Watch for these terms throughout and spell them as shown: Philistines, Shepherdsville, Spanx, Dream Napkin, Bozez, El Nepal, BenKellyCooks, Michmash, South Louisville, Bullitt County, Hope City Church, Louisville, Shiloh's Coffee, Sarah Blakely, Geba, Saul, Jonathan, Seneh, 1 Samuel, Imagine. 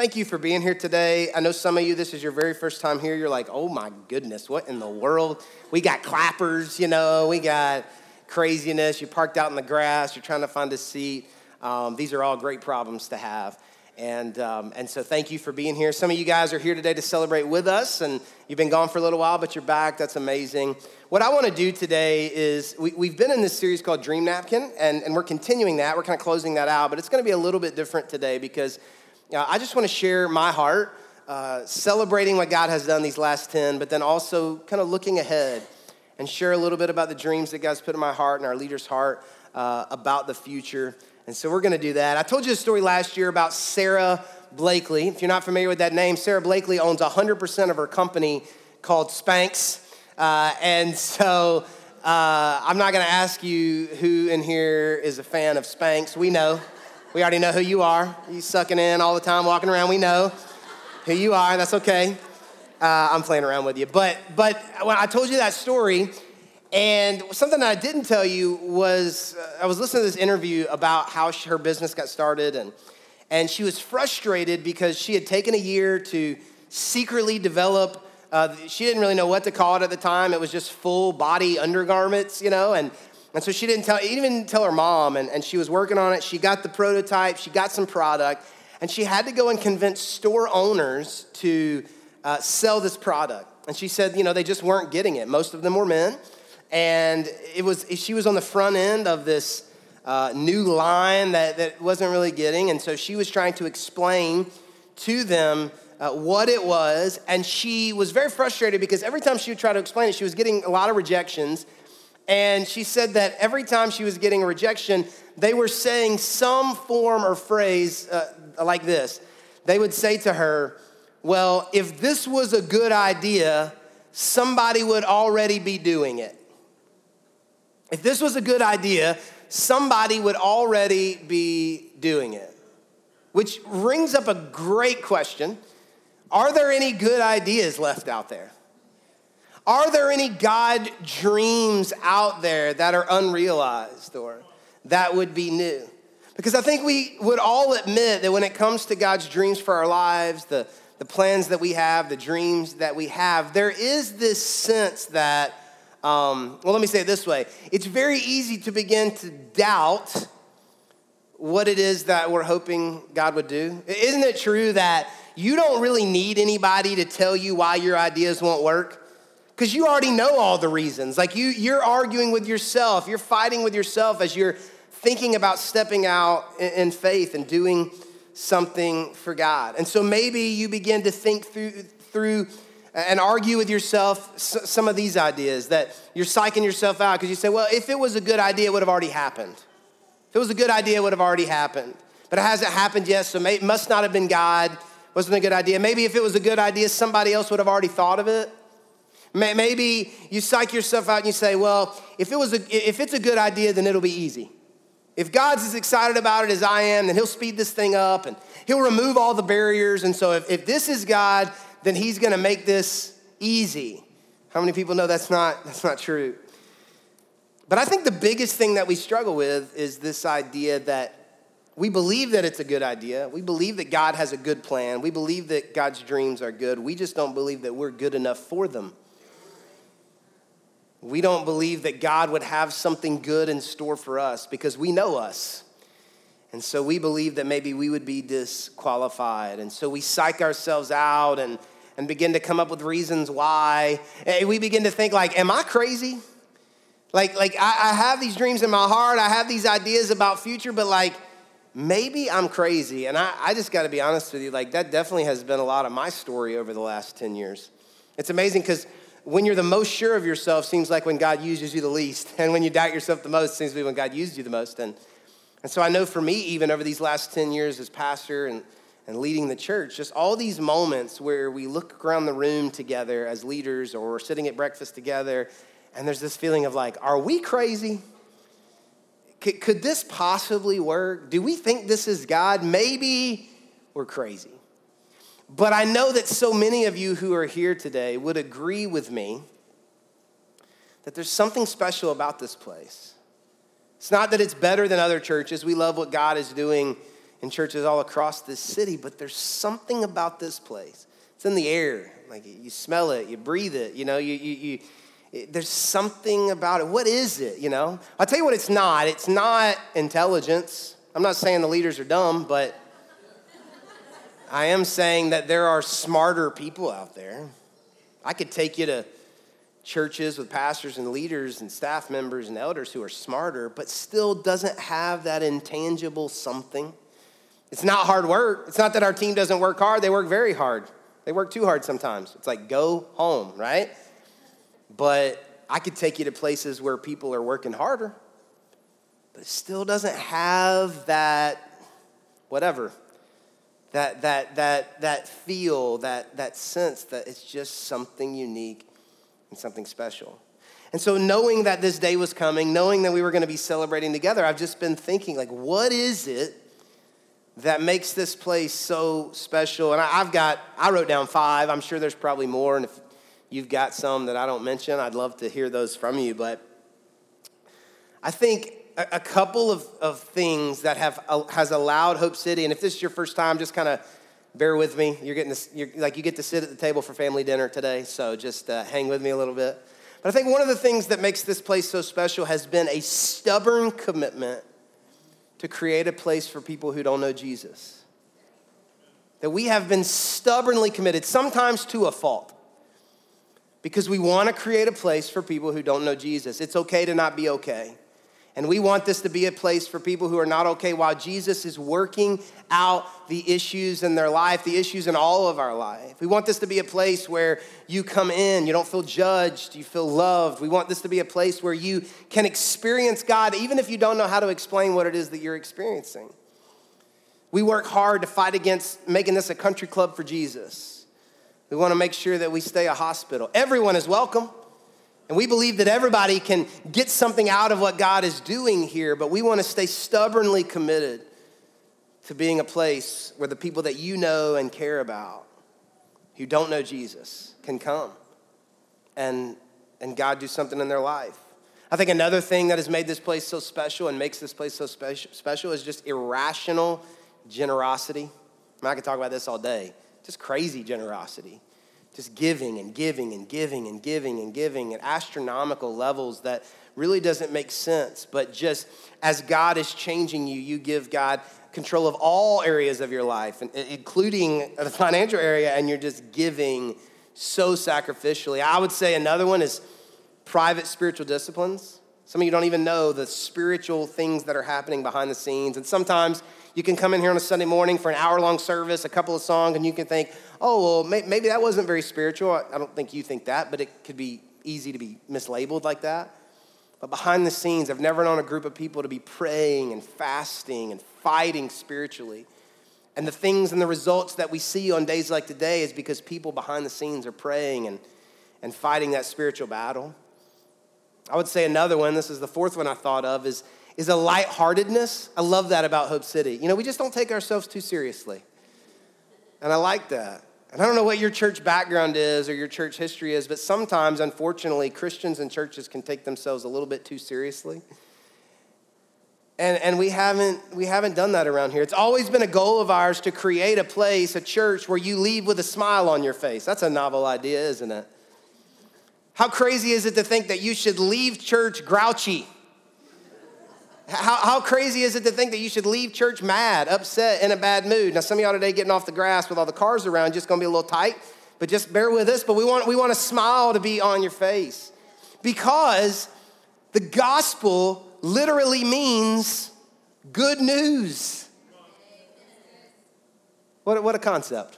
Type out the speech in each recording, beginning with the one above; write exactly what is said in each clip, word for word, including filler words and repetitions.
thank you for being here today. I know some of you, this is your very first time here. You're like, oh my goodness, what in the world? We got clappers, you know, we got craziness. You parked out in the grass. You're trying to find a seat. Um, these are all great problems to have. And um, and so thank you for being here. Some of you guys are here today to celebrate with us, and you've been gone for a little while, but you're back. That's amazing. What I want to do today is we, we've been in this series called Dream Napkin, and, and we're continuing that. We're kind of closing that out, but it's going to be a little bit different today because uh, I just want to share my heart, uh, celebrating what God has done these last ten, but then also kind of looking ahead and share a little bit about the dreams that God's put in my heart and our leader's heart uh, about the future. And so we're going to do that. I told you a story last year about Sarah Blakely. If you're not familiar with that name, Sarah Blakely owns one hundred percent of her company called Spanx. Uh, and so uh, I'm not going to ask you who in here is a fan of Spanx. We know. We already know who you are. You sucking in all the time, walking around. We know who you are. That's okay. Uh, I'm playing around with you. But, but when I told you that story, and something that I didn't tell you was uh, I was listening to this interview about how she, her business got started, and and she was frustrated because she had taken a year to secretly develop. Uh, she didn't really know what to call it at the time. It was just full body undergarments, you know, and, and so she didn't tell even tell her mom, and, and she was working on it. She got the prototype. She got some product, and she had to go and convince store owners to uh, sell this product. And she said, you know, they just weren't getting it. Most of them were men. And it was she was on the front end of this uh, new line that, that wasn't really getting. And so she was trying to explain to them uh, what it was. And she was very frustrated because every time she would try to explain it, she was getting a lot of rejections. And she said that every time she was getting a rejection, they were saying some form or phrase uh, like this. They would say to her, well, if this was a good idea, somebody would already be doing it. If this was a good idea, somebody would already be doing it, which rings up a great question. Are there any good ideas left out there? Are there any God dreams out there that are unrealized or that would be new? Because I think we would all admit that when it comes to God's dreams for our lives, the, the plans that we have, the dreams that we have, there is this sense that Um, well, let me say it this way. It's very easy to begin to doubt what it is that we're hoping God would do. Isn't it true that you don't really need anybody to tell you why your ideas won't work? Because you already know all the reasons. Like you, you're arguing with yourself. You're fighting with yourself as you're thinking about stepping out in faith and doing something for God. And so maybe you begin to think through through. and argue with yourself some of these ideas that you're psyching yourself out because you say, well, if it was a good idea, it would have already happened. If it was a good idea, it would have already happened. But it hasn't happened yet, so it must not have been God. It wasn't a good idea. Maybe if it was a good idea, somebody else would have already thought of it. Maybe you psych yourself out and you say, well, if it was a, if it's a good idea, then it'll be easy. If God's as excited about it as I am, then he'll speed this thing up and he'll remove all the barriers. And so if, if this is God, then he's going to make this easy. How many people know that's not that's not true? But I think the biggest thing that we struggle with is this idea that we believe that it's a good idea. We believe that God has a good plan. We believe that God's dreams are good. We just don't believe that we're good enough for them. We don't believe that God would have something good in store for us because we know us. And so we believe that maybe we would be disqualified. And so we psych ourselves out and, and begin to come up with reasons why. And we begin to think like, am I crazy? Like, like I, I have these dreams in my heart. I have these ideas about future, but like maybe I'm crazy. And I, I just got to be honest with you. Like that definitely has been a lot of my story over the last ten years. It's amazing because when you're the most sure of yourself, seems like when God uses you the least. And when you doubt yourself the most, seems to be when God used you the most. And And so I know for me, even over these last ten years as pastor and, and leading the church, just all these moments where we look around the room together as leaders or we're sitting at breakfast together, and there's this feeling of like, are we crazy? Could, could this possibly work? Do we think this is God? Maybe we're crazy. But I know that so many of you who are here today would agree with me that there's something special about this place. It's not that it's better than other churches. We love what God is doing in churches all across this city, but there's something about this place. It's in the air. Like, you smell it, you breathe it, you know, you, you, you it, there's something about it. What is it, you know? I'll tell you what it's not. It's not intelligence. I'm not saying the leaders are dumb, but I am saying that there are smarter people out there. I could take you to churches with pastors and leaders and staff members and elders who are smarter, but still doesn't have that intangible something. It's not hard work. It's not that our team doesn't work hard. They work very hard. They work too hard sometimes. It's like, go home, right? But I could take you to places where people are working harder, but it still doesn't have that whatever, that that that that feel, that that sense that it's just something unique and something special. And so knowing that this day was coming, knowing that we were going to be celebrating together, I've just been thinking, like, what is it that makes this place so special? And I've got, I wrote down five. I'm sure there's probably more. And if you've got some that I don't mention, I'd love to hear those from you. But I think a, a couple of, of things that have uh, has allowed Hope City, and if this is your first time, just kind of bear with me. You're getting this, you're, like you get to sit at the table for family dinner today, so just uh, hang with me a little bit. But I think one of the things that makes this place so special has been a stubborn commitment to create a place for people who don't know Jesus. That we have been stubbornly committed, sometimes to a fault, because we want to create a place for people who don't know Jesus. It's okay to not be okay. And we want this to be a place for people who are not okay while Jesus is working out the issues in their life, the issues in all of our life. We want this to be a place where you come in, you don't feel judged, you feel loved. We want this to be a place where you can experience God even if you don't know how to explain what it is that you're experiencing. We work hard to fight against making this a country club for Jesus. We want to make sure that we stay a hospital. Everyone is welcome. And we believe that everybody can get something out of what God is doing here, but we want to stay stubbornly committed to being a place where the people that you know and care about who don't know Jesus can come and, and God do something in their life. I think another thing that has made this place so special and makes this place so spe- special is just irrational generosity. I mean, I could talk about this all day, just crazy generosity. Just giving and giving and giving and giving and giving at astronomical levels that really doesn't make sense. But just as God is changing you, you give God control of all areas of your life, including the financial area, and you're just giving so sacrificially. I would say another one is private spiritual disciplines. Some of you don't even know the spiritual things that are happening behind the scenes. And sometimes you can come in here on a Sunday morning for an hour-long service, a couple of songs, and you can think, oh, well, maybe that wasn't very spiritual. I don't think you think that, but it could be easy to be mislabeled like that. But behind the scenes, I've never known a group of people to be praying and fasting and fighting spiritually. And the things and the results that we see on days like today is because people behind the scenes are praying and, and fighting that spiritual battle. I would say another one, this is the fourth one I thought of, is is a lightheartedness. I love that about Hope City. You know, we just don't take ourselves too seriously. And I like that. And I don't know what your church background is or your church history is, but sometimes, unfortunately, Christians and churches can take themselves a little bit too seriously. And, and we haven't we haven't done that around here. It's always been a goal of ours to create a place, a church, where you leave with a smile on your face. That's a novel idea, isn't it? How crazy is it to think that you should leave church grouchy? How, how crazy is it to think that you should leave church mad, upset, in a bad mood? Now, some of y'all today getting off the grass with all the cars around, just gonna be a little tight, but just bear with us. But we want, we want a smile to be on your face, because the gospel literally means good news. What, what a concept.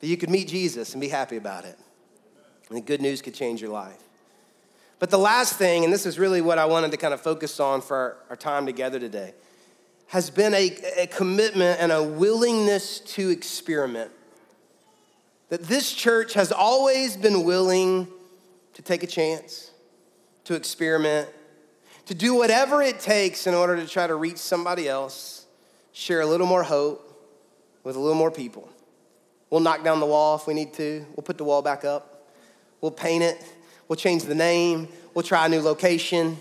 That you could meet Jesus and be happy about it. And the good news could change your life. But the last thing, and this is really what I wanted to kind of focus on for our, our time together today, has been a, a commitment and a willingness to experiment. That this church has always been willing to take a chance, to experiment, to do whatever it takes in order to try to reach somebody else, share a little more hope with a little more people. We'll knock down the wall if we need to. We'll put the wall back up. We'll paint it. We'll change the name. We'll try a new location.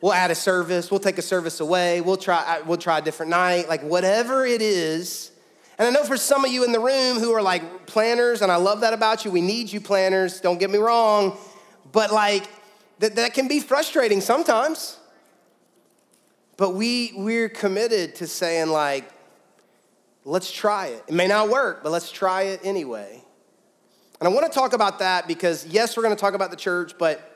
We'll add a service. We'll take a service away. We'll try, we'll try a different night. Like whatever it is. And I know for some of you in the room who are like planners, and I love that about you. We need you planners. Don't get me wrong. But like that, that can be frustrating sometimes. But we, we're committed to saying like, let's try it. It may not work, but let's try it anyway. And I want to talk about that because yes, we're going to talk about the church, but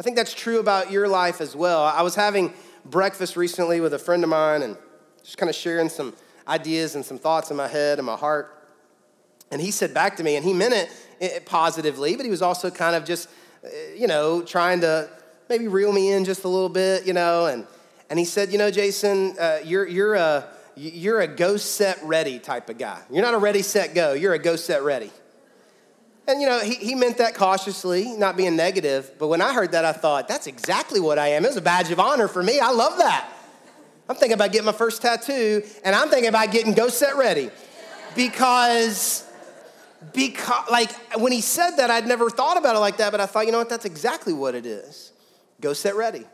I think that's true about your life as well. I was having breakfast recently with a friend of mine and just kind of sharing some ideas and some thoughts in my head and my heart. And he said back to me, and he meant it, it positively, but he was also kind of just, you know, trying to maybe reel me in just a little bit, you know. And and he said, you know, Jason, uh, you're you're a you're a go set ready type of guy. You're not a ready set go. You're a go set ready. And, you know, he, he meant that cautiously, not being negative. But when I heard that, I thought, that's exactly what I am. It was a badge of honor for me. I love that. I'm thinking about getting my first tattoo, and I'm thinking about getting go set ready. Because, because, like, when he said that, I'd never thought about it like that. But I thought, you know what, that's exactly what it is. Go set ready.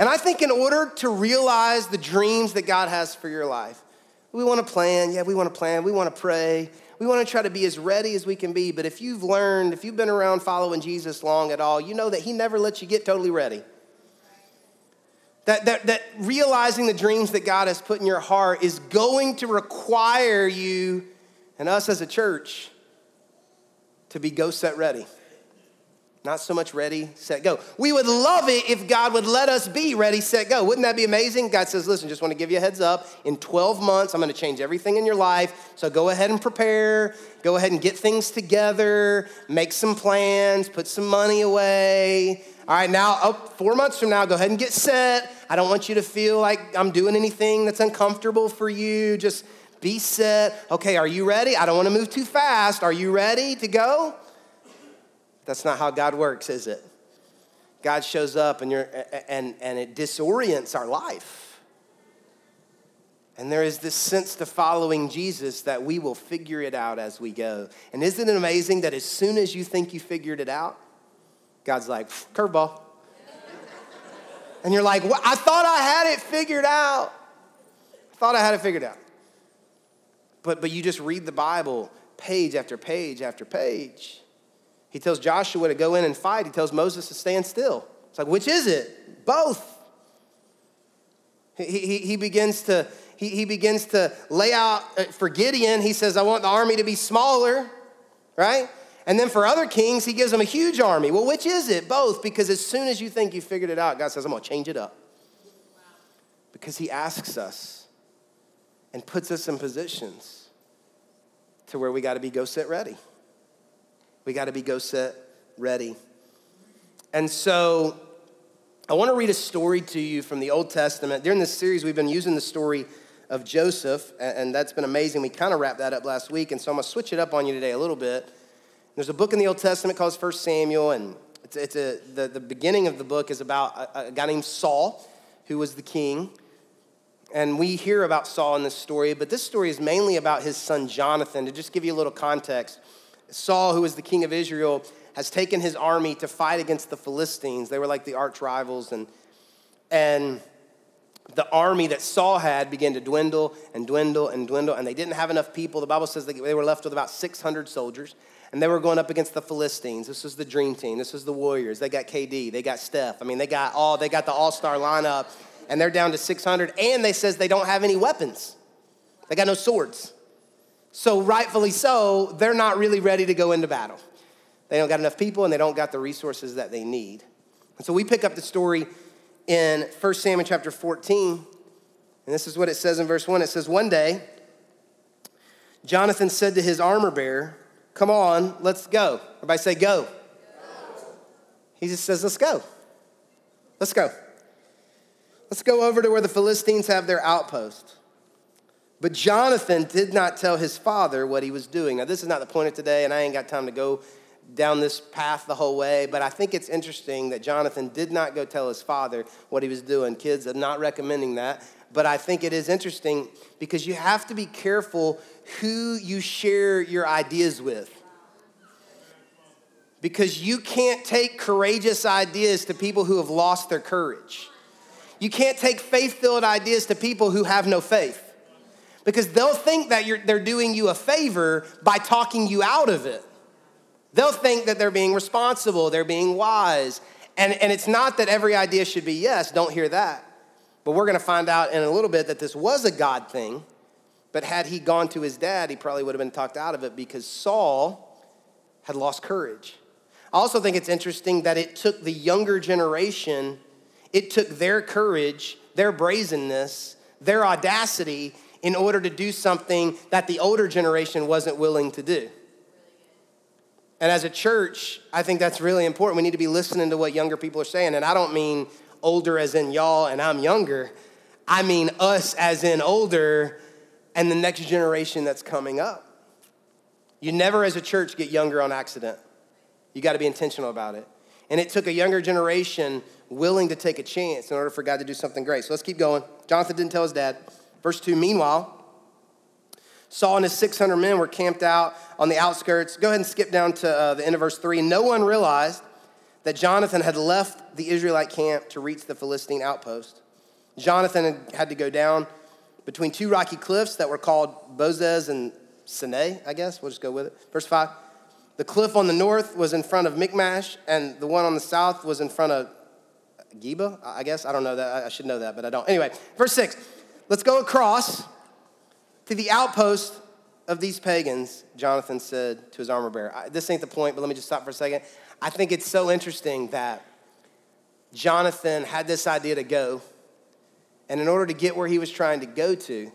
And I think in order to realize the dreams that God has for your life, we want to plan. Yeah, we want to plan. We want to pray. We want to try to be as ready as we can be, but if you've learned, if you've been around following Jesus long at all, you know that he never lets you get totally ready. That, that, that realizing the dreams that God has put in your heart is going to require you and us as a church to be go, set, ready. Not so much ready, set, go. We would love it if God would let us be ready, set, go. Wouldn't that be amazing? God says, listen, just want to give you a heads up. In twelve months, I'm going to change everything in your life. So go ahead and prepare. Go ahead and get things together. Make some plans. Put some money away. All right, now, oh, four months from now, go ahead and get set. I don't want you to feel like I'm doing anything that's uncomfortable for you. Just be set. Okay, are you ready? I don't want to move too fast. Are you ready to go? That's not how God works, is it? God shows up and you're and and it disorients our life. And there is this sense to following Jesus that we will figure it out as we go. And isn't it amazing that as soon as you think you figured it out, God's like, curveball. And you're like, well, I thought I had it figured out. I thought I had it figured out. But but you just read the Bible page after page after page. He tells Joshua to go in and fight. He tells Moses to stand still. It's like, which is it? Both. He, he, he begins to he, he begins to lay out for Gideon. He says, I want the army to be smaller, right? And then for other kings, he gives them a huge army. Well, which is it? Both. Because as soon as you think you figured it out, God says, I'm going to change it up. Wow. Because he asks us and puts us in positions to where we got to be go, set, ready. We got to be go, set, ready. And so I want to read a story to you from the Old Testament. During this series, we've been using the story of Joseph, and that's been amazing. We kind of wrapped that up last week, and so I'm going to switch it up on you today a little bit. There's a book in the Old Testament called First Samuel, and it's, it's a, the, the beginning of the book is about a, a guy named Saul, who was the king. And we hear about Saul in this story, but this story is mainly about his son Jonathan. To just give you a little context, Saul, who is the king of Israel, has taken his army to fight against the Philistines. They were like the arch rivals. And, and the army that Saul had began to dwindle and dwindle and dwindle. And they didn't have enough people. The Bible says they were left with about six hundred soldiers. And they were going up against the Philistines. This was the dream team. This was the Warriors. They got K D. They got Steph. I mean, they got all, they got the all-star lineup. And they're down to six hundred. And they says they don't have any weapons. They got no swords. So rightfully so, they're not really ready to go into battle. They don't got enough people and they don't got the resources that they need. And so we pick up the story in First Samuel chapter fourteen. And this is what it says in verse one. It says, one day, Jonathan said to his armor bearer, come on, let's go. Everybody say go. Go. He just says, let's go. Let's go. Let's go over to where the Philistines have their outpost. But Jonathan did not tell his father what he was doing. Now, this is not the point of today, and I ain't got time to go down this path the whole way, but I think it's interesting that Jonathan did not go tell his father what he was doing. Kids, I'm not recommending that, but I think it is interesting because you have to be careful who you share your ideas with. Because you can't take courageous ideas to people who have lost their courage. You can't take faith-filled ideas to people who have no faith, because they'll think that you're, they're doing you a favor by talking you out of it. They'll think that they're being responsible, they're being wise. And, and it's not that every idea should be yes, don't hear that. But we're going to find out in a little bit that this was a God thing. But had he gone to his dad, he probably would have been talked out of it because Saul had lost courage. I also think it's interesting that it took the younger generation, it took their courage, their brazenness, their audacity in order to do something that the older generation wasn't willing to do. And as a church, I think that's really important. We need to be listening to what younger people are saying. And I don't mean older as in y'all and I'm younger. I mean us as in older and the next generation that's coming up. You never as a church get younger on accident. You got to be intentional about it. And it took a younger generation willing to take a chance in order for God to do something great. So let's keep going. Jonathan didn't tell his dad. Verse two, meanwhile, Saul and his six hundred men were camped out on the outskirts. Go ahead and skip down to uh, the end of verse three. No one realized that Jonathan had left the Israelite camp to reach the Philistine outpost. Jonathan had to go down between two rocky cliffs that were called Bozez and Seneh, I guess. We'll just go with it. Verse five, the cliff on the north was in front of Michmash, and the one on the south was in front of Geba, I guess. I don't know that. I should know that, but I don't. Anyway, verse six, let's go across to the outpost of these pagans, Jonathan said to his armor bearer. This ain't the point, but let me just stop for a second. I think it's so interesting that Jonathan had this idea to go, and in order to get where he was trying to go to,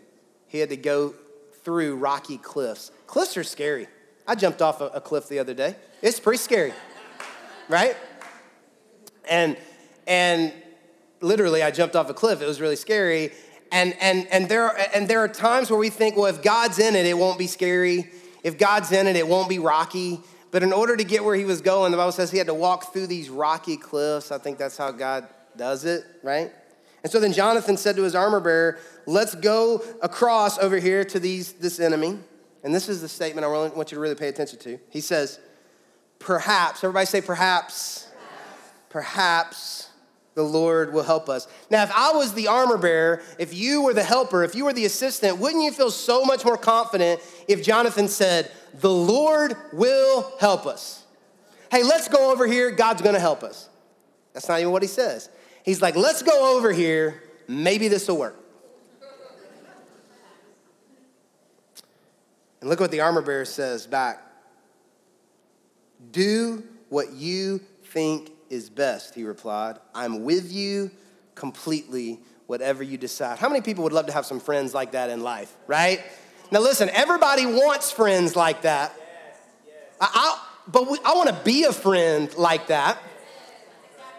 he had to go through rocky cliffs. Cliffs are scary. I jumped off a cliff the other day. It's pretty scary, right? And and literally, I jumped off a cliff. It was really scary. And and and there are, and there are times where we think, well, if God's in it, it won't be scary. If God's in it, it won't be rocky. But in order to get where he was going, the Bible says he had to walk through these rocky cliffs. I think that's how God does it, right? And so then Jonathan said to his armor bearer, let's go across over here to these this enemy. And this is the statement I really want you to really pay attention to. He says, perhaps, everybody say perhaps. Perhaps. Perhaps. The Lord will help us. Now, if I was the armor bearer, if you were the helper, if you were the assistant, wouldn't you feel so much more confident if Jonathan said, the Lord will help us? Hey, let's go over here. God's going to help us. That's not even what he says. He's like, let's go over here. Maybe this will work. And look what the armor bearer says back. Do what you think is best, he replied. I'm with you completely, whatever you decide. How many people would love to have some friends like that in life, right? Now listen, everybody wants friends like that. Yes, yes. I, I, but we, I want to be a friend like that.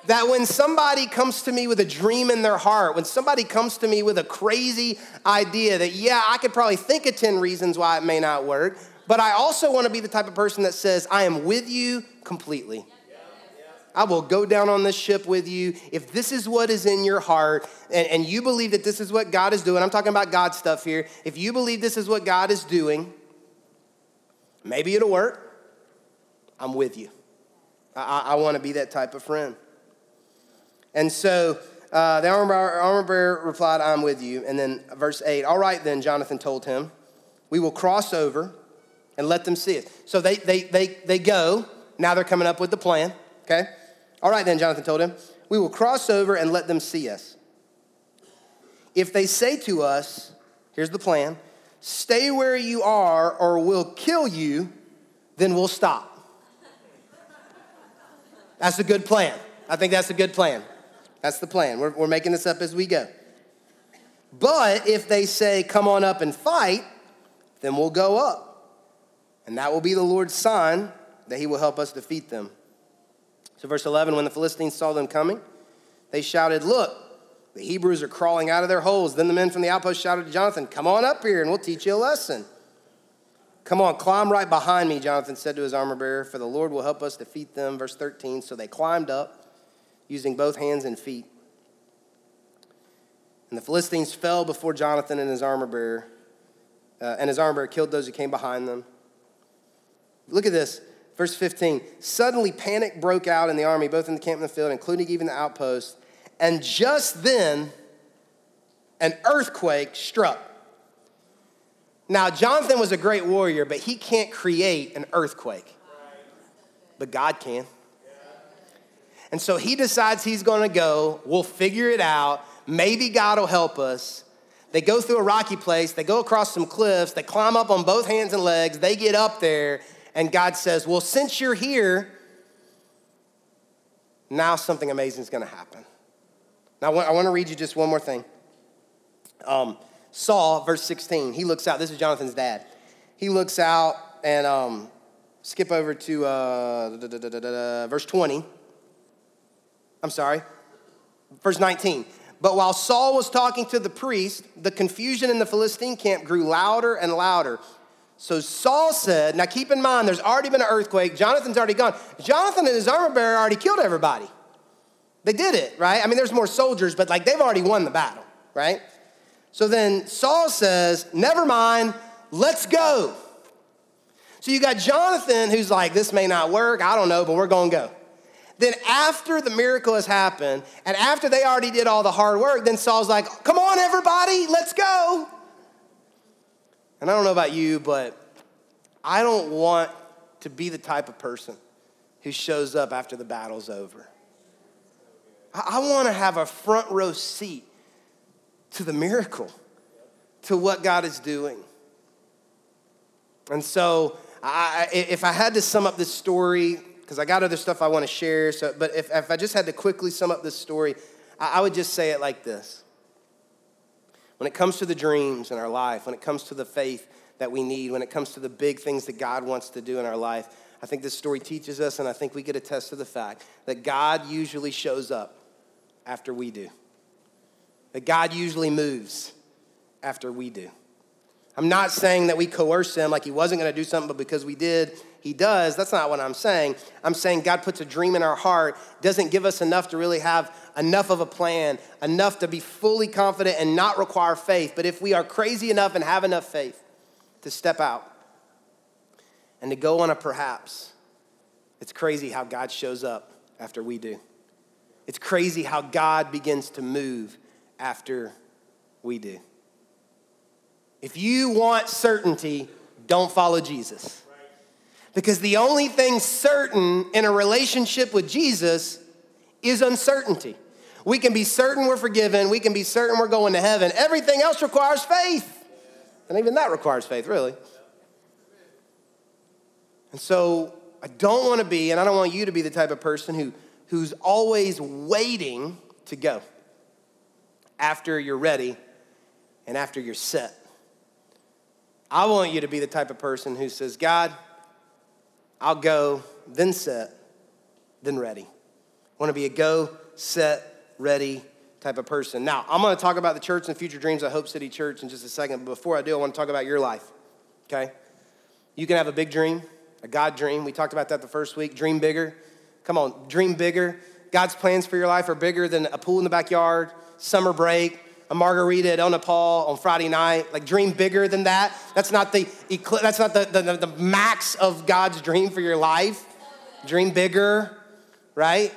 That when somebody comes to me with a dream in their heart, when somebody comes to me with a crazy idea that, yeah, I could probably think of ten reasons why it may not work, but I also want to be the type of person that says, I am with you completely. I will go down on this ship with you. If this is what is in your heart and, and you believe that this is what God is doing, I'm talking about God stuff here. If you believe this is what God is doing, maybe it'll work. I'm with you. I, I, I want to be that type of friend. And so uh, the armor, armor bearer replied, I'm with you. And then verse eight, all right then, Jonathan told him, we will cross over and let them see it. So they they they they go. Now they're coming up with the plan, okay? All right then, Jonathan told him, we will cross over and let them see us. If they say to us, here's the plan, stay where you are or we'll kill you, then we'll stop. That's a good plan. I think that's a good plan. That's the plan. We're, we're making this up as we go. But if they say, come on up and fight, then we'll go up. And that will be the Lord's sign that he will help us defeat them. So verse eleven, when the Philistines saw them coming, they shouted, look, the Hebrews are crawling out of their holes. Then the men from the outpost shouted to Jonathan, come on up here and we'll teach you a lesson. Come on, climb right behind me, Jonathan said to his armor bearer, for the Lord will help us defeat them. Verse thirteen, so they climbed up using both hands and feet. And the Philistines fell before Jonathan and his armor bearer, uh, and his armor bearer killed those who came behind them. Look at this. Verse fifteen, suddenly panic broke out in the army, both in the camp and the field, including even the outpost. And just then, an earthquake struck. Now, Jonathan was a great warrior, but he can't create an earthquake. But God can. And so he decides he's going to go. We'll figure it out. Maybe God will help us. They go through a rocky place. They go across some cliffs. They climb up on both hands and legs. They get up there, and God says, well, since you're here, now something amazing is going to happen. Now, I want to read you just one more thing. Um, Saul, verse sixteen, he looks out. This is Jonathan's dad. He looks out and um, skip over to uh, da, da, da, da, da, verse twenty. I'm sorry, verse nineteen. But while Saul was talking to the priest, the confusion in the Philistine camp grew louder and louder. So Saul said, now keep in mind, there's already been an earthquake. Jonathan's already gone. Jonathan and his armor bearer already killed everybody. They did it, right? I mean, there's more soldiers, but like they've already won the battle, right? So then Saul says, never mind, let's go. So you got Jonathan who's like, this may not work. I don't know, but we're going to go. Then after the miracle has happened, and after they already did all the hard work, then Saul's like, come on, everybody, let's go. And I don't know about you, but I don't want to be the type of person who shows up after the battle's over. I, I want to have a front row seat to the miracle, to what God is doing. And so I, if I had to sum up this story, because I got other stuff I want to share. So, but if, if I just had to quickly sum up this story, I, I would just say it like this. When it comes to the dreams in our life, when it comes to the faith that we need, when it comes to the big things that God wants to do in our life, I think this story teaches us, and I think we get a test of the fact that God usually shows up after we do. That God usually moves after we do. I'm not saying that we coerce him like he wasn't going to do something, but because we did, he does. That's not what I'm saying. I'm saying God puts a dream in our heart, doesn't give us enough to really have enough of a plan, enough to be fully confident and not require faith. But if we are crazy enough and have enough faith to step out and to go on a perhaps, it's crazy how God shows up after we do. It's crazy how God begins to move after we do. If you want certainty, don't follow Jesus. Because the only thing certain in a relationship with Jesus is uncertainty. We can be certain we're forgiven. We can be certain we're going to heaven. Everything else requires faith. And even that requires faith, really. And so I don't want to be, and I don't want you to be the type of person who, who's always waiting to go after you're ready and after you're set. I want you to be the type of person who says, God, I'll go, then set, then ready. I want to be a go, set, ready type of person. Now, I'm going to talk about the church and future dreams at Hope City Church in just a second. But before I do, I want to talk about your life, okay? You can have a big dream, a God dream. We talked about that the first week. Dream bigger. Come on, dream bigger. God's plans for your life are bigger than a pool in the backyard, summer break, a margarita at El Nepal on Friday night. Like, dream bigger than that. That's not the that's not the, the, the max of God's dream for your life. Dream bigger, right?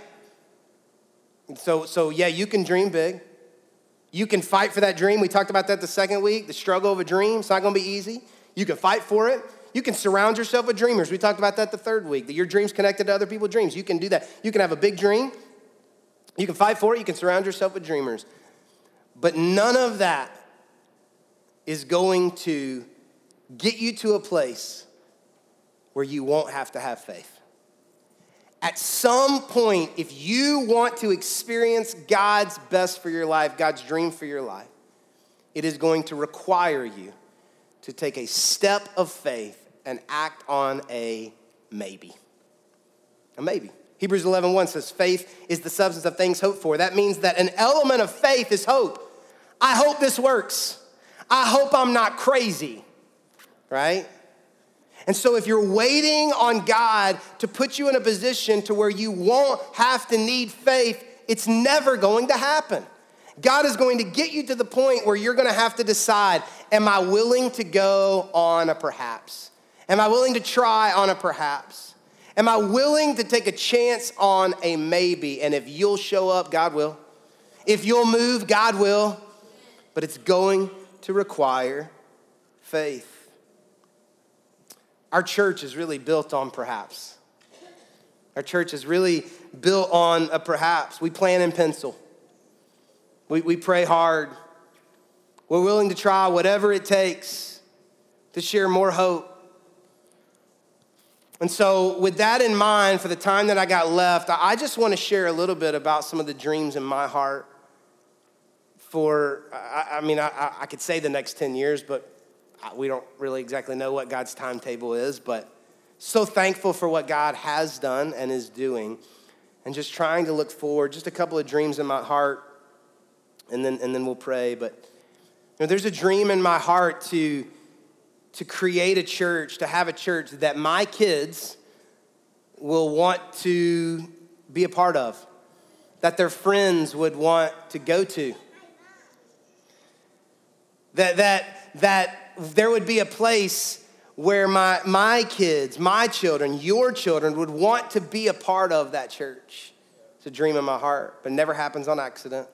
So, so yeah, you can dream big. You can fight for that dream. We talked about that the second week, the struggle of a dream. It's not going to be easy. You can fight for it. You can surround yourself with dreamers. We talked about that the third week, that your dream's connected to other people's dreams. You can do that. You can have a big dream. You can fight for it. You can surround yourself with dreamers. But none of that is going to get you to a place where you won't have to have faith. At some point, if you want to experience God's best for your life, God's dream for your life, it is going to require you to take a step of faith and act on a maybe. A maybe. Hebrews eleven one says, faith is the substance of things hoped for. That means that an element of faith is hope. I hope this works. I hope I'm not crazy, right? And so if you're waiting on God to put you in a position to where you won't have to need faith, it's never going to happen. God is going to get you to the point where you're going to have to decide, am I willing to go on a perhaps? Am I willing to try on a perhaps? Am I willing to take a chance on a maybe? And if you'll show up, God will. If you'll move, God will. but it's going to require faith. Our church is really built on perhaps. Our church is really built on a perhaps. We plan in pencil. We we pray hard. We're willing to try whatever it takes to share more hope. And so with that in mind, for the time that I got left, I just want to share a little bit about some of the dreams in my heart for, I, I mean, I, I could say the next ten years, but we don't really exactly know what God's timetable is, but so thankful for what God has done and is doing, and just trying to look forward, just a couple of dreams in my heart, and then and then we'll pray. But you know, there's a dream in my heart to, to create a church, to have a church that my kids will want to be a part of, that their friends would want to go to, that that that there would be a place where my my kids, my children, your children would want to be a part of that church. It's a dream in my heart, but it never happens on accident.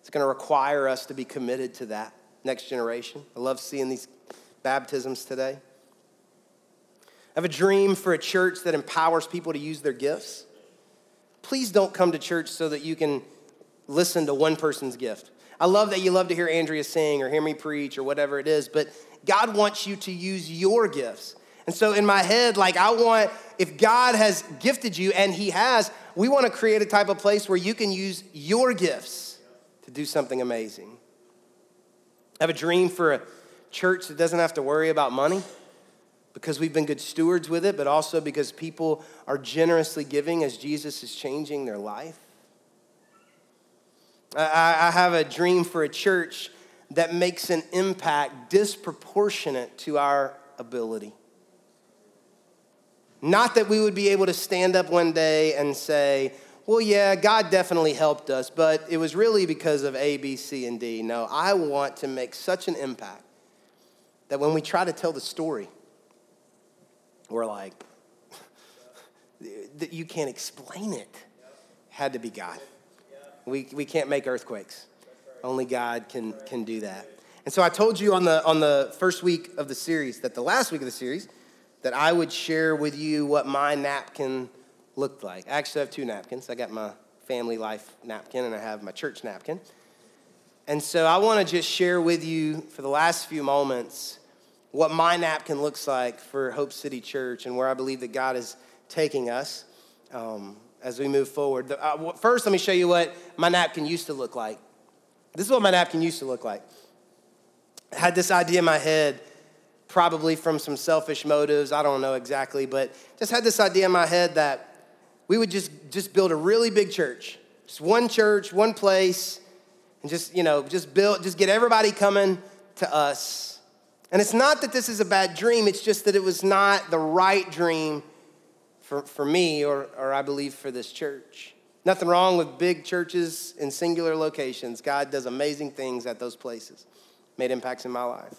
It's going to require us to be committed to that next generation. I love seeing these baptisms today. I have a dream for a church that empowers people to use their gifts. Please don't come to church so that you can listen to one person's gift. I love that you love to hear Andrea sing or hear me preach or whatever it is, but God wants you to use your gifts. And so in my head, like I want, if God has gifted you, and he has, we want to create a type of place where you can use your gifts to do something amazing. I have a dream for a church that doesn't have to worry about money because we've been good stewards with it, but also because people are generously giving as Jesus is changing their life. I have a dream for a church that makes an impact disproportionate to our ability. Not that we would be able to stand up one day and say, well, yeah, God definitely helped us, but it was really because of A, B, C, and D. No, I want to make such an impact that when we try to tell the story, we're like, you can't explain it. It had to be God. We we can't make earthquakes. Only God can can do that. And so I told you on the on the first week of the series, that the last week of the series, that I would share with you what my napkin looked like. Actually, I have two napkins. I got my family life napkin and I have my church napkin. And so I want to just share with you for the last few moments what my napkin looks like for Hope City Church and where I believe that God is taking us. Um, As we move forward. First, let me show you what my napkin used to look like. This is what my napkin used to look like. I had this idea in my head, probably from some selfish motives. I don't know exactly, but just had this idea in my head that we would just, just build a really big church. Just one church, one place, and just, you know, just build, just get everybody coming to us. And it's not that this is a bad dream. It's just that it was not the right dream For, for me, or, or I believe for this church. Nothing wrong with big churches in singular locations. God does amazing things at those places. Made impacts in my life.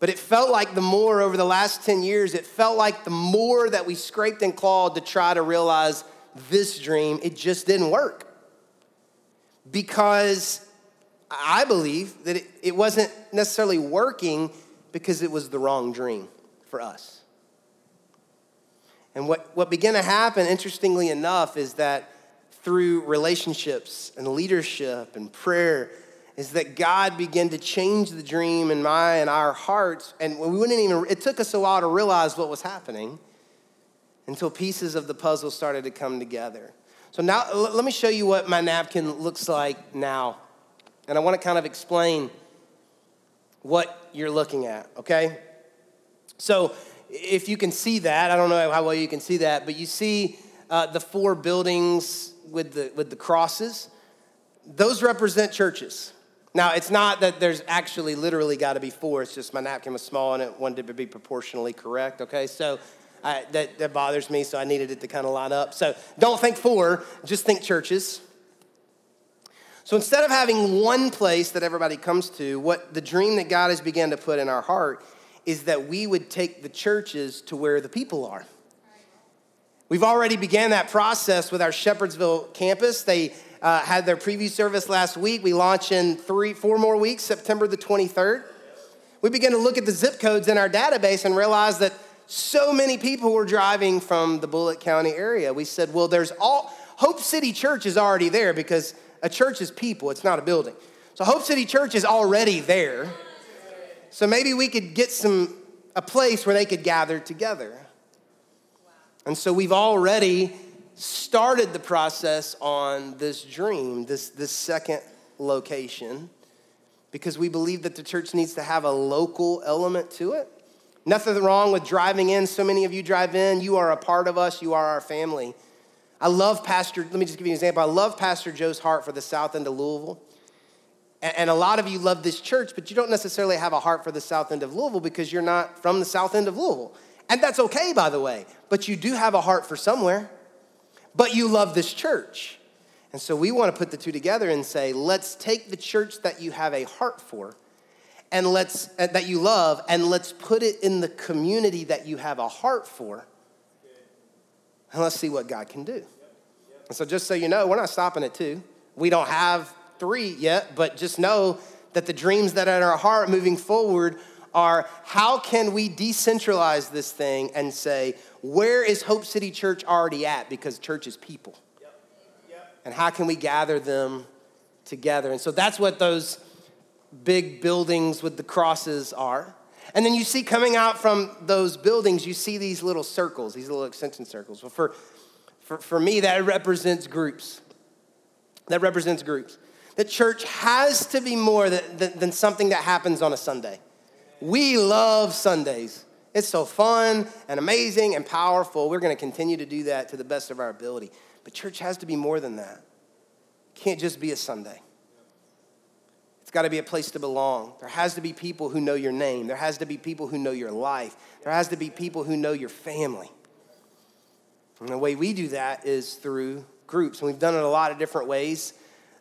But it felt like the more over the last ten years, it felt like the more that we scraped and clawed to try to realize this dream, it just didn't work. Because I believe that it, it wasn't necessarily working because it was the wrong dream for us. And what, what began to happen, interestingly enough, is that through relationships and leadership and prayer, is that God began to change the dream in my and our hearts. And we wouldn't even, it took us a while to realize what was happening until pieces of the puzzle started to come together. So now let me show you what my napkin looks like now. And I want to kind of explain what you're looking at, okay? So if you can see that, I don't know how well you can see that, but you see uh, the four buildings with the with the crosses. Those represent churches. Now, it's not that there's actually literally got to be four. It's just my napkin was small and it wanted to be proportionally correct, okay? So I, that, that bothers me, so I needed it to kind of line up. So don't think four, just think churches. So instead of having one place that everybody comes to, what the dream that God has began to put in our heart is that we would take the churches to where the people are. We've already began that process with our Shepherdsville campus. They uh, had their preview service last week. We launch in three, four more weeks, September the twenty-third. We began to look at the zip codes in our database and realized that so many people were driving from the Bullitt County area. We said, well, there's all, Hope City Church is already there because a church is people, it's not a building. So Hope City Church is already there. So maybe we could get some, a place where they could gather together. And so we've already started the process on this dream, this, this second location, because we believe that the church needs to have a local element to it. Nothing wrong with driving in. So many of you drive in. You are a part of us. You are our family. I love Pastor, let me just give you an example. I love Pastor Joe's heart for the South End of Louisville. And a lot of you love this church, but you don't necessarily have a heart for the South End of Louisville because you're not from the South End of Louisville. And that's okay, by the way. But you do have a heart for somewhere. But you love this church. And so we want to put the two together and say, let's take the church that you have a heart for and let's that you love, and let's put it in the community that you have a heart for. And let's see what God can do. And so just so you know, we're not stopping at two. We don't have three yet, but just know that the dreams that are in our heart moving forward are, how can we decentralize this thing and say, where is Hope City Church already at? Because church is people. Yep. Yep. And how can we gather them together? And so that's what those big buildings with the crosses are. And then you see coming out from those buildings, you see these little circles, these little extension circles. Well, for, for, for me, that represents groups. That represents groups. The church has to be more than, than, than something that happens on a Sunday. We love Sundays. It's so fun and amazing and powerful. We're going to continue to do that to the best of our ability. But church has to be more than that. It can't just be a Sunday. It's got to be a place to belong. There has to be people who know your name. There has to be people who know your life. There has to be people who know your family. And the way we do that is through groups. And we've done it a lot of different ways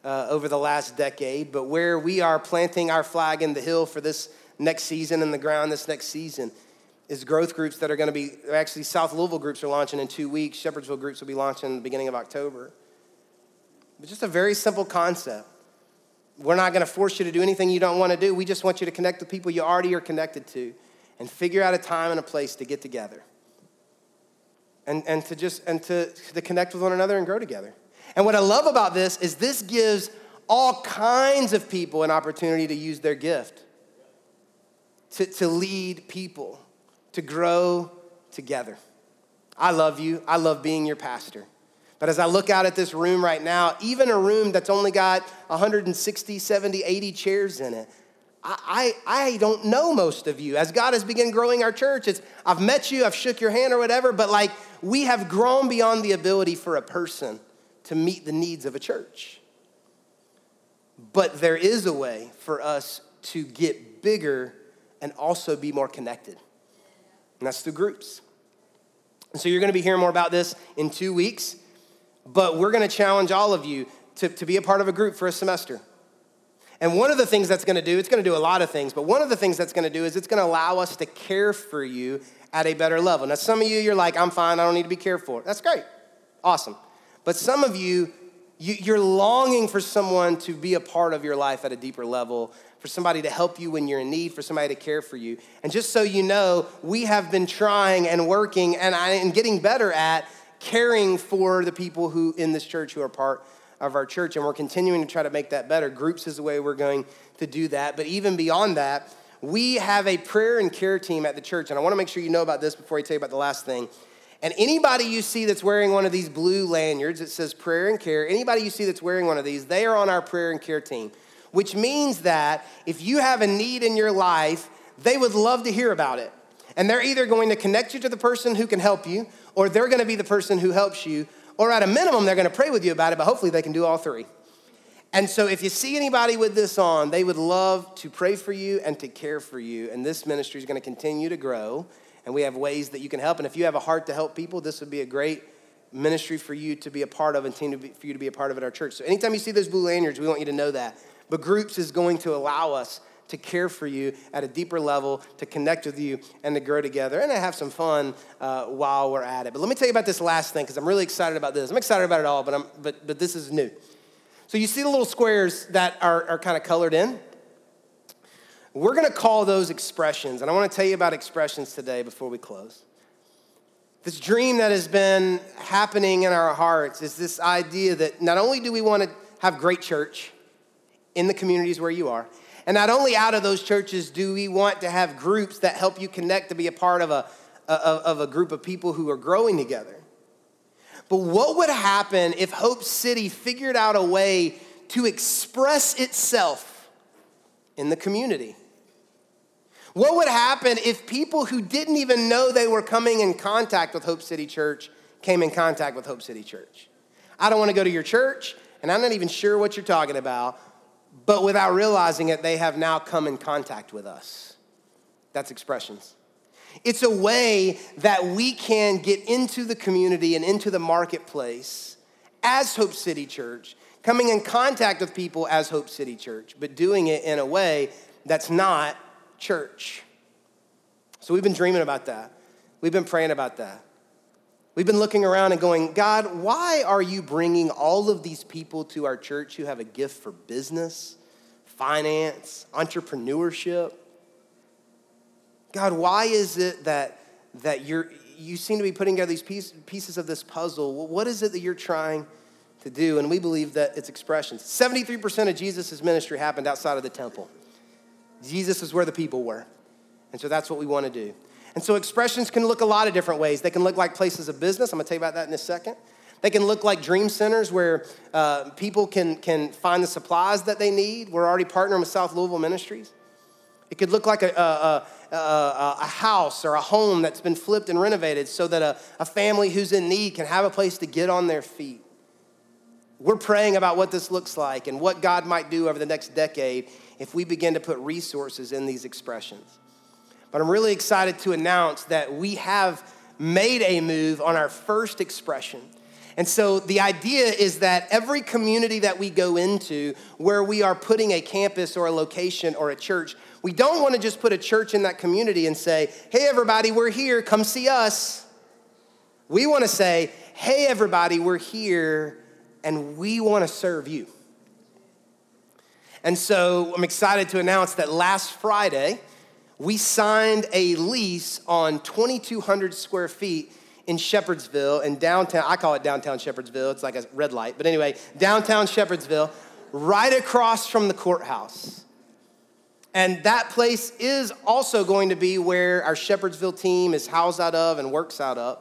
uh, over the last decade. But where we are planting our flag in the hill for this next season, in the ground this next season, is growth groups that are going to be, actually South Louisville groups are launching in two weeks. Shepherdsville groups will be launching in the beginning of October. But just a very simple concept. We're not going to force you to do anything you don't want to do. We just want you to connect with people you already are connected to and figure out a time and a place to get together and, and to just, and to, to connect with one another and grow together. And what I love about this is this gives all kinds of people an opportunity to use their gift. To, to lead people, to grow together. I love you. I love being your pastor. But as I look out at this room right now, even a room that's only got one hundred sixty, seventy, eighty chairs in it, I, I, I don't know most of you. As God has begun growing our church, it's, I've met you, I've shook your hand or whatever, but like we have grown beyond the ability for a person to meet the needs of a church. But there is a way for us to get bigger and also be more connected. And that's through groups. And so you're gonna be hearing more about this in two weeks, but we're gonna challenge all of you to, to be a part of a group for a semester. And one of the things that's gonna do, it's gonna do a lot of things, but one of the things that's gonna do is it's gonna allow us to care for you at a better level. Now, some of you, you're like, I'm fine, I don't need to be cared for. That's great, awesome. But some of you, you you're longing for someone to be a part of your life at a deeper level, for somebody to help you when you're in need, for somebody to care for you. And just so you know, we have been trying and working and I am getting better at caring for the people who in this church who are part of our church, and we're continuing to try to make that better. Groups is the way we're going to do that. But even beyond that, we have a prayer and care team at the church, and I want to make sure you know about this before I tell you about the last thing. And anybody you see that's wearing one of these blue lanyards that says prayer and care, anybody you see that's wearing one of these, they are on our prayer and care team. Which means that if you have a need in your life, they would love to hear about it. And they're either going to connect you to the person who can help you, or they're gonna be the person who helps you, or at a minimum, they're gonna pray with you about it, but hopefully they can do all three. And so if you see anybody with this on, they would love to pray for you and to care for you. And this ministry is gonna continue to grow, and we have ways that you can help. And if you have a heart to help people, this would be a great ministry for you to be a part of and team to be, for you to be a part of at our church. So anytime you see those blue lanyards, we want you to know that. But groups is going to allow us to care for you at a deeper level, to connect with you, and to grow together, and to have some fun uh, while we're at it. But let me tell you about this last thing, because I'm really excited about this. I'm excited about it all, but I'm, but but this is new. So you see the little squares that are, are kind of colored in? We're going to call those expressions, and I want to tell you about expressions today before we close. This dream that has been happening in our hearts is this idea that not only do we want to have great church in the communities where you are, and not only out of those churches do we want to have groups that help you connect to be a part of a, of, of a group of people who are growing together, but what would happen if Hope City figured out a way to express itself in the community? What would happen if people who didn't even know they were coming in contact with Hope City Church came in contact with Hope City Church? I don't want to go to your church, and I'm not even sure what you're talking about, but without realizing it, they have now come in contact with us. That's expressions. It's a way that we can get into the community and into the marketplace as Hope City Church, coming in contact with people as Hope City Church, but doing it in a way that's not church. So we've been dreaming about that. We've been praying about that. We've been looking around and going, God, why are you bringing all of these people to our church who have a gift for business, finance, entrepreneurship? God, why is it that that you're you seem to be putting together these piece, pieces of this puzzle? What is it that you're trying to do? And we believe that it's expressions. seventy-three percent of Jesus' ministry happened outside of the temple. Jesus is where the people were. And so that's what we want to do. And so expressions can look a lot of different ways. They can look like places of business. I'm going to tell you about that in a second. They can look like dream centers where uh, people can, can find the supplies that they need. We're already partnering with South Louisville Ministries. It could look like a, a, a, a, a house or a home that's been flipped and renovated so that a, a family who's in need can have a place to get on their feet. We're praying about what this looks like and what God might do over the next decade if we begin to put resources in these expressions. But I'm really excited to announce that we have made a move on our first expression. And so the idea is that every community that we go into where we are putting a campus or a location or a church, we don't want to just put a church in that community and say, hey, everybody, we're here. Come see us. We want to say, hey, everybody, we're here, and we want to serve you. And so I'm excited to announce that last Friday, we signed a lease on twenty-two hundred square feet in Shepherdsville in downtown. I call it downtown Shepherdsville. It's like a red light. But anyway, downtown Shepherdsville, right across from the courthouse. And that place is also going to be where our Shepherdsville team is housed out of and works out of.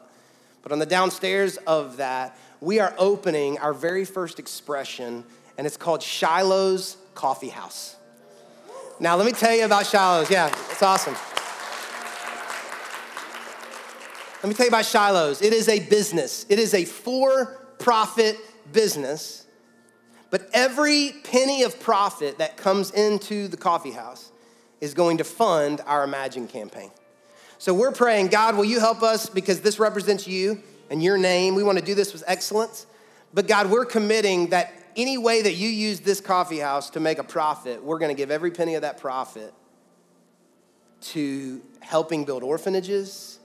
But on the downstairs of that, we are opening our very first expression, and it's called Shiloh's Coffee House. Now, let me tell you about Shiloh's. Yeah, it's awesome. Let me tell you about Shiloh's. It is a business. It is a for-profit business. But every penny of profit that comes into the coffee house is going to fund our Imagine campaign. So we're praying, God, will you help us because this represents you and your name. We want to do this with excellence. But God, we're committing that any way that you use this coffee house to make a profit, we're going to give every penny of that profit to helping build orphanages,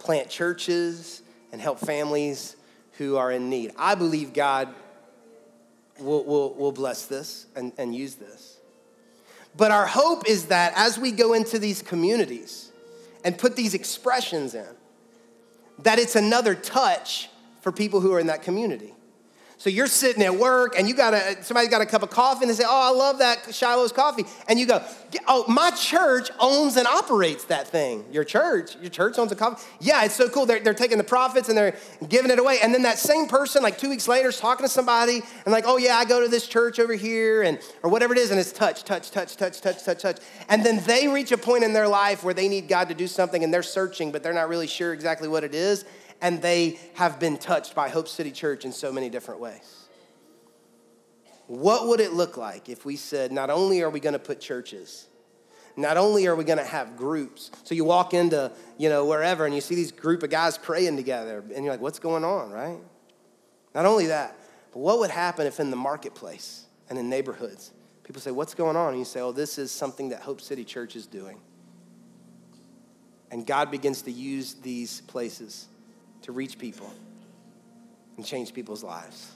plant churches, and help families who are in need. I believe God We'll, we'll, we'll bless this and, and use this. But our hope is that as we go into these communities and put these expressions in, that it's another touch for people who are in that community. So you're sitting at work and you got a, somebody's got a cup of coffee and they say, oh, I love that Shiloh's coffee. And you go, oh, my church owns and operates that thing. Your church, your church owns a coffee. Yeah, it's so cool. They're, they're taking the profits and they're giving it away. And then that same person, like two weeks later, is talking to somebody and like, oh yeah, I go to this church over here and or whatever it is. And it's touch, touch, touch, touch, touch, touch, touch. And then they reach a point in their life where they need God to do something and they're searching, but they're not really sure exactly what it is. And they have been touched by Hope City Church in so many different ways. What would it look like if we said, not only are we going to put churches, not only are we going to have groups. So you walk into, you know, wherever, and you see these group of guys praying together, and you're like, what's going on, right? Not only that, but what would happen if in the marketplace and in neighborhoods, people say, what's going on? And you say, oh, this is something that Hope City Church is doing. And God begins to use these places to reach people and change people's lives.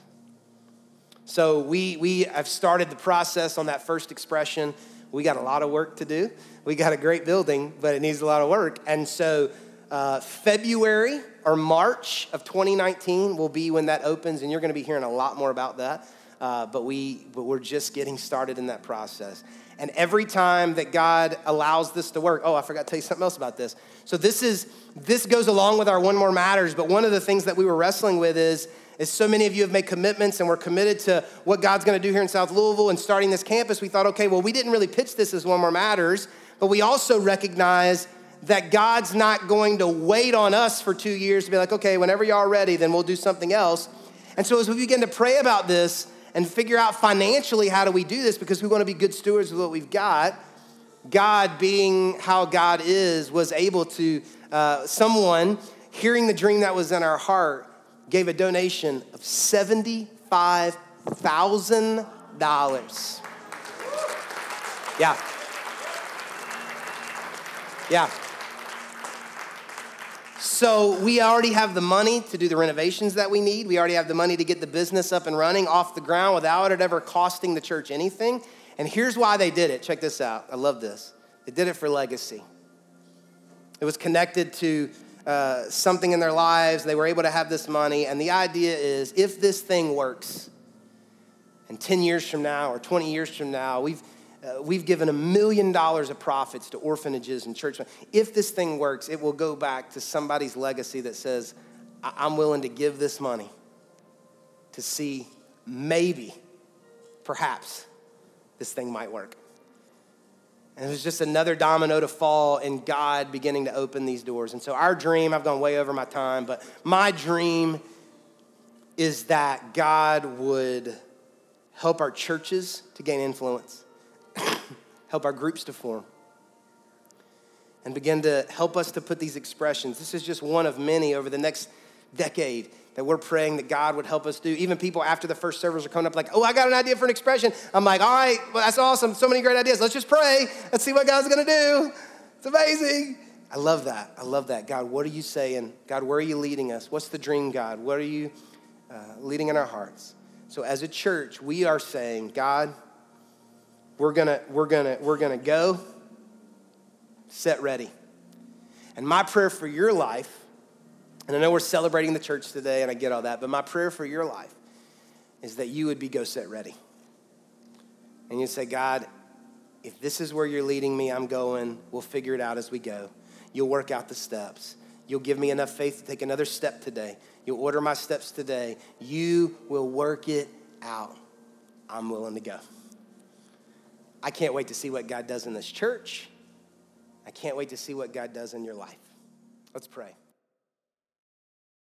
So we we have started the process on that first expression. We got a lot of work to do. We got a great building, but it needs a lot of work. And so uh, February or March of twenty nineteen will be when that opens, and you're going to be hearing a lot more about that. Uh, but we but we're just getting started in that process. And every time that God allows this to work, oh, I forgot to tell you something else about this. So this is this goes along with our One More Matters, but one of the things that we were wrestling with is, is so many of you have made commitments, and we're committed to what God's gonna do here in South Louisville and starting this campus. We thought, okay, well, we didn't really pitch this as One More Matters, but we also recognize that God's not going to wait on us for two years to be like, okay, whenever y'all are ready, then we'll do something else. And so as we begin to pray about this, and figure out financially how do we do this because we want to be good stewards of what we've got. God, being how God is, was able to, uh, someone hearing the dream that was in our heart gave a donation of seventy-five thousand dollars. Yeah. Yeah. So we already have the money to do the renovations that we need. We already have the money to get the business up and running off the ground without it ever costing the church anything. And here's why they did it. Check this out. I love this. They did it for legacy. It was connected to uh, something in their lives. They were able to have this money. And the idea is if this thing works, and ten years from now or twenty years from now, we've Uh, we've given a million dollars of profits to orphanages and church. If this thing works, it will go back to somebody's legacy that says, I- I'm willing to give this money to see maybe, perhaps, this thing might work. And it was just another domino to fall in God beginning to open these doors. And so our dream, I've gone way over my time, but my dream is that God would help our churches to gain influence. Help our groups to form, and begin to help us to put these expressions. This is just one of many over the next decade that we're praying that God would help us do. Even people after the first servers are coming up like, oh, I got an idea for an expression. I'm like, all right, well, that's awesome. So many great ideas. Let's just pray. Let's see what God's going to do. It's amazing. I love that. I love that. God, what are you saying? God, where are you leading us? What's the dream, God? What are you uh, leading in our hearts? So as a church, we are saying, God, We're gonna, we're gonna, we're gonna go, set ready. And my prayer for your life, and I know we're celebrating the church today and I get all that, but my prayer for your life is that you would be go, set ready. And you say, God, if this is where you're leading me, I'm going, we'll figure it out as we go. You'll work out the steps. You'll give me enough faith to take another step today. You'll order my steps today. You will work it out. I'm willing to go. I can't wait to see what God does in this church. I can't wait to see what God does in your life. Let's pray.